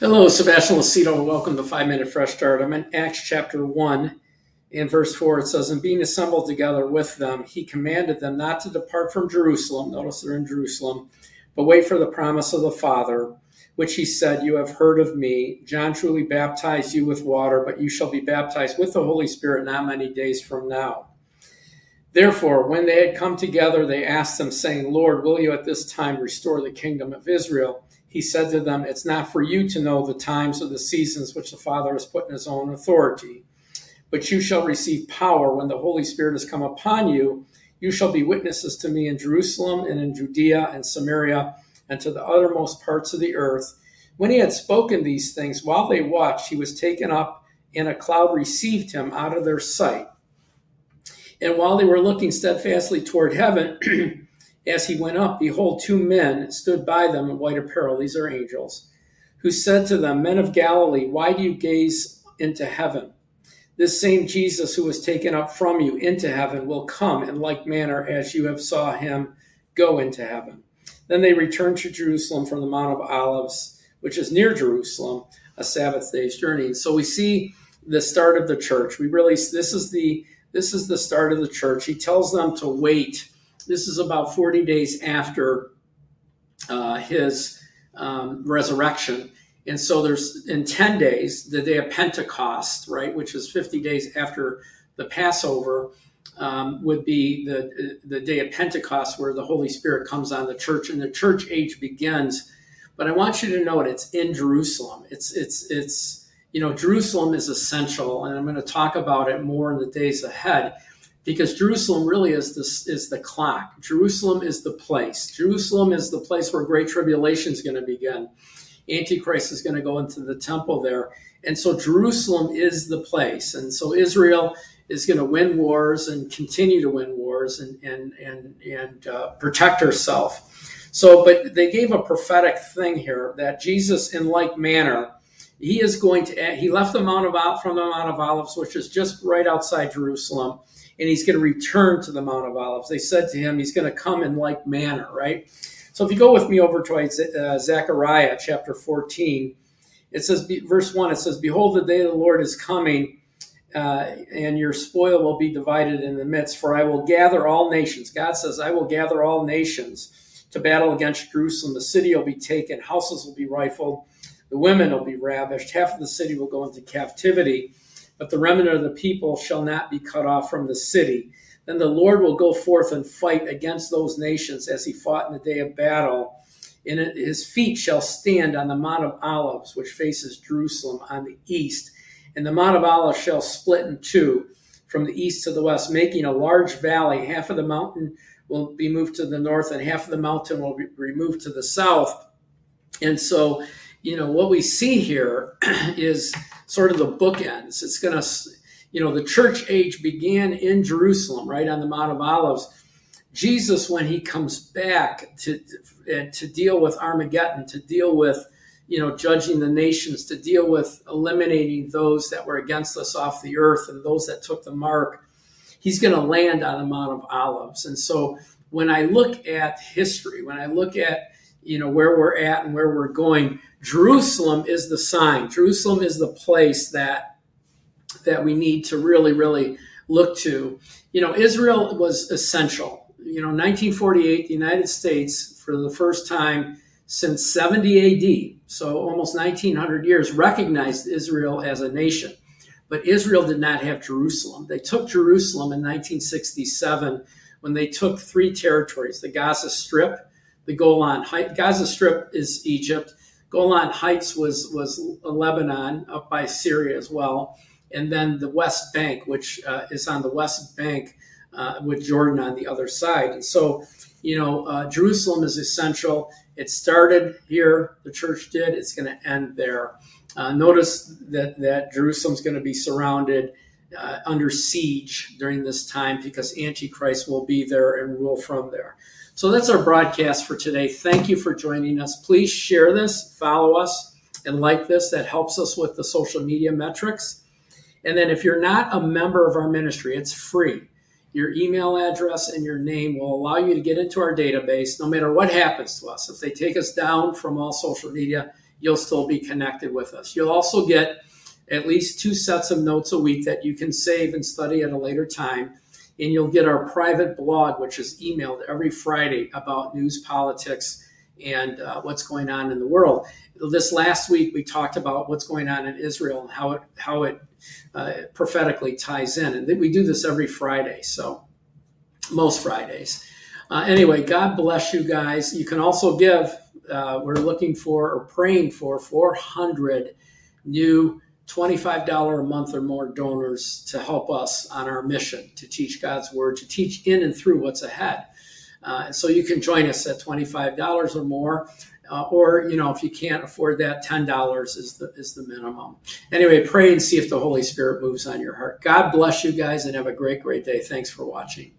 Hello, Sebastian Lucido, and welcome to 5-Minute Fresh Start. I'm in Acts chapter 1, and verse 4. It says, "And being assembled together with them, he commanded them not to depart from Jerusalem," notice they're in Jerusalem, "but wait for the promise of the Father, which he said, 'You have heard of me. John truly baptized you with water, but you shall be baptized with the Holy Spirit not many days from now.' Therefore, when they had come together, they asked him, saying, 'Lord, will you at this time restore the kingdom of Israel?' He said to them, 'It's not for you to know the times or the seasons which the Father has put in his own authority, but you shall receive power when the Holy Spirit has come upon you. You shall be witnesses to me in Jerusalem and in Judea and Samaria and to the uttermost parts of the earth.' When he had spoken these things, while they watched, he was taken up, and a cloud received him out of their sight. And while they were looking steadfastly toward heaven, as he went up, behold, two men stood by them in white apparel," these are angels, "who said to them, 'Men of Galilee, why do you gaze into heaven? This same Jesus who was taken up from you into heaven will come in like manner as you have saw him go into heaven.' Then they returned to Jerusalem from the Mount of Olives, which is near Jerusalem, a Sabbath day's journey." So we see the start of the church. This is the start of the church. He tells them to wait. This is about 40 days after his resurrection. And so there's, in 10 days, the day of Pentecost, right, which is 50 days after the Passover, would be the day of Pentecost, where the Holy Spirit comes on the church and the church age begins. But I want you to know it, it's in Jerusalem. Jerusalem is essential, and I'm going to talk about it more in the days ahead, because Jerusalem really is the clock. Jerusalem is the place. Jerusalem is the place where Great Tribulation is going to begin. Antichrist is going to go into the temple there. And so Jerusalem is the place. And so Israel is going to win wars and continue to win wars and protect herself. So, but they gave a prophetic thing here that Jesus, in like manner, he left the from the Mount of Olives, which is just right outside Jerusalem, and he's going to return to the Mount of Olives. They said to him, he's going to come in like manner, right? So if you go with me over to Zechariah chapter 14, it says, verse 1, it says, "Behold, the day of the Lord is coming, and your spoil will be divided in the midst, for I will gather all nations." God says, "I will gather all nations to battle against Jerusalem. The city will be taken, houses will be rifled, the women will be ravished, half of the city will go into captivity, but the remnant of the people shall not be cut off from the city. Then the Lord will go forth and fight against those nations as he fought in the day of battle. And his feet shall stand on the Mount of Olives, which faces Jerusalem on the east. And the Mount of Olives shall split in two from the east to the west, making a large valley. Half of the mountain will be moved to the north, and half of the mountain will be removed to the south." And so, what we see here is sort of the bookends. It's going to, the church age began in Jerusalem, right, on the Mount of Olives. Jesus, when he comes back to deal with Armageddon, to deal with, judging the nations, to deal with eliminating those that were against us off the earth and those that took the mark, he's going to land on the Mount of Olives. And so when I look at history, when I look at, where we're at and where we're going, Jerusalem is the sign. Jerusalem is the place that we need to really, really look to. Israel was essential. 1948, the United States, for the first time since 70 AD, so almost 1900 years, recognized Israel as a nation. But Israel did not have Jerusalem. They took Jerusalem in 1967 when they took three territories, the Gaza Strip, the Golan Heights. Gaza Strip is Egypt. Golan Heights was Lebanon, up by Syria as well. And then the West Bank, which is on the West Bank, with Jordan on the other side. And so, Jerusalem is essential. It started here. The church did. It's going to end there. Notice that Jerusalem's going to be surrounded, under siege during this time, because Antichrist will be there and rule from there. So that's our broadcast for today. Thank you for joining us. Please share this, follow us, and like this. That helps us with the social media metrics. And then if you're not a member of our ministry, it's free. Your email address and your name will allow you to get into our database no matter what happens to us. If they take us down from all social media, you'll still be connected with us. You'll also get at least 2 sets of notes a week that you can save and study at a later time. And you'll get our private blog, which is emailed every Friday about news, politics, and what's going on in the world. This last week, we talked about what's going on in Israel and how it prophetically ties in. And we do this every Friday, so most Fridays. Anyway, God bless you guys. You can also give. We're looking for or praying for 400 new $25 a month or more donors to help us on our mission to teach God's word, to teach in and through what's ahead. So you can join us at $25 or more, or, you know, if you can't afford that, $10 is the minimum. Anyway, pray and see if the Holy Spirit moves on your heart. God bless you guys and have a great, great day. Thanks for watching.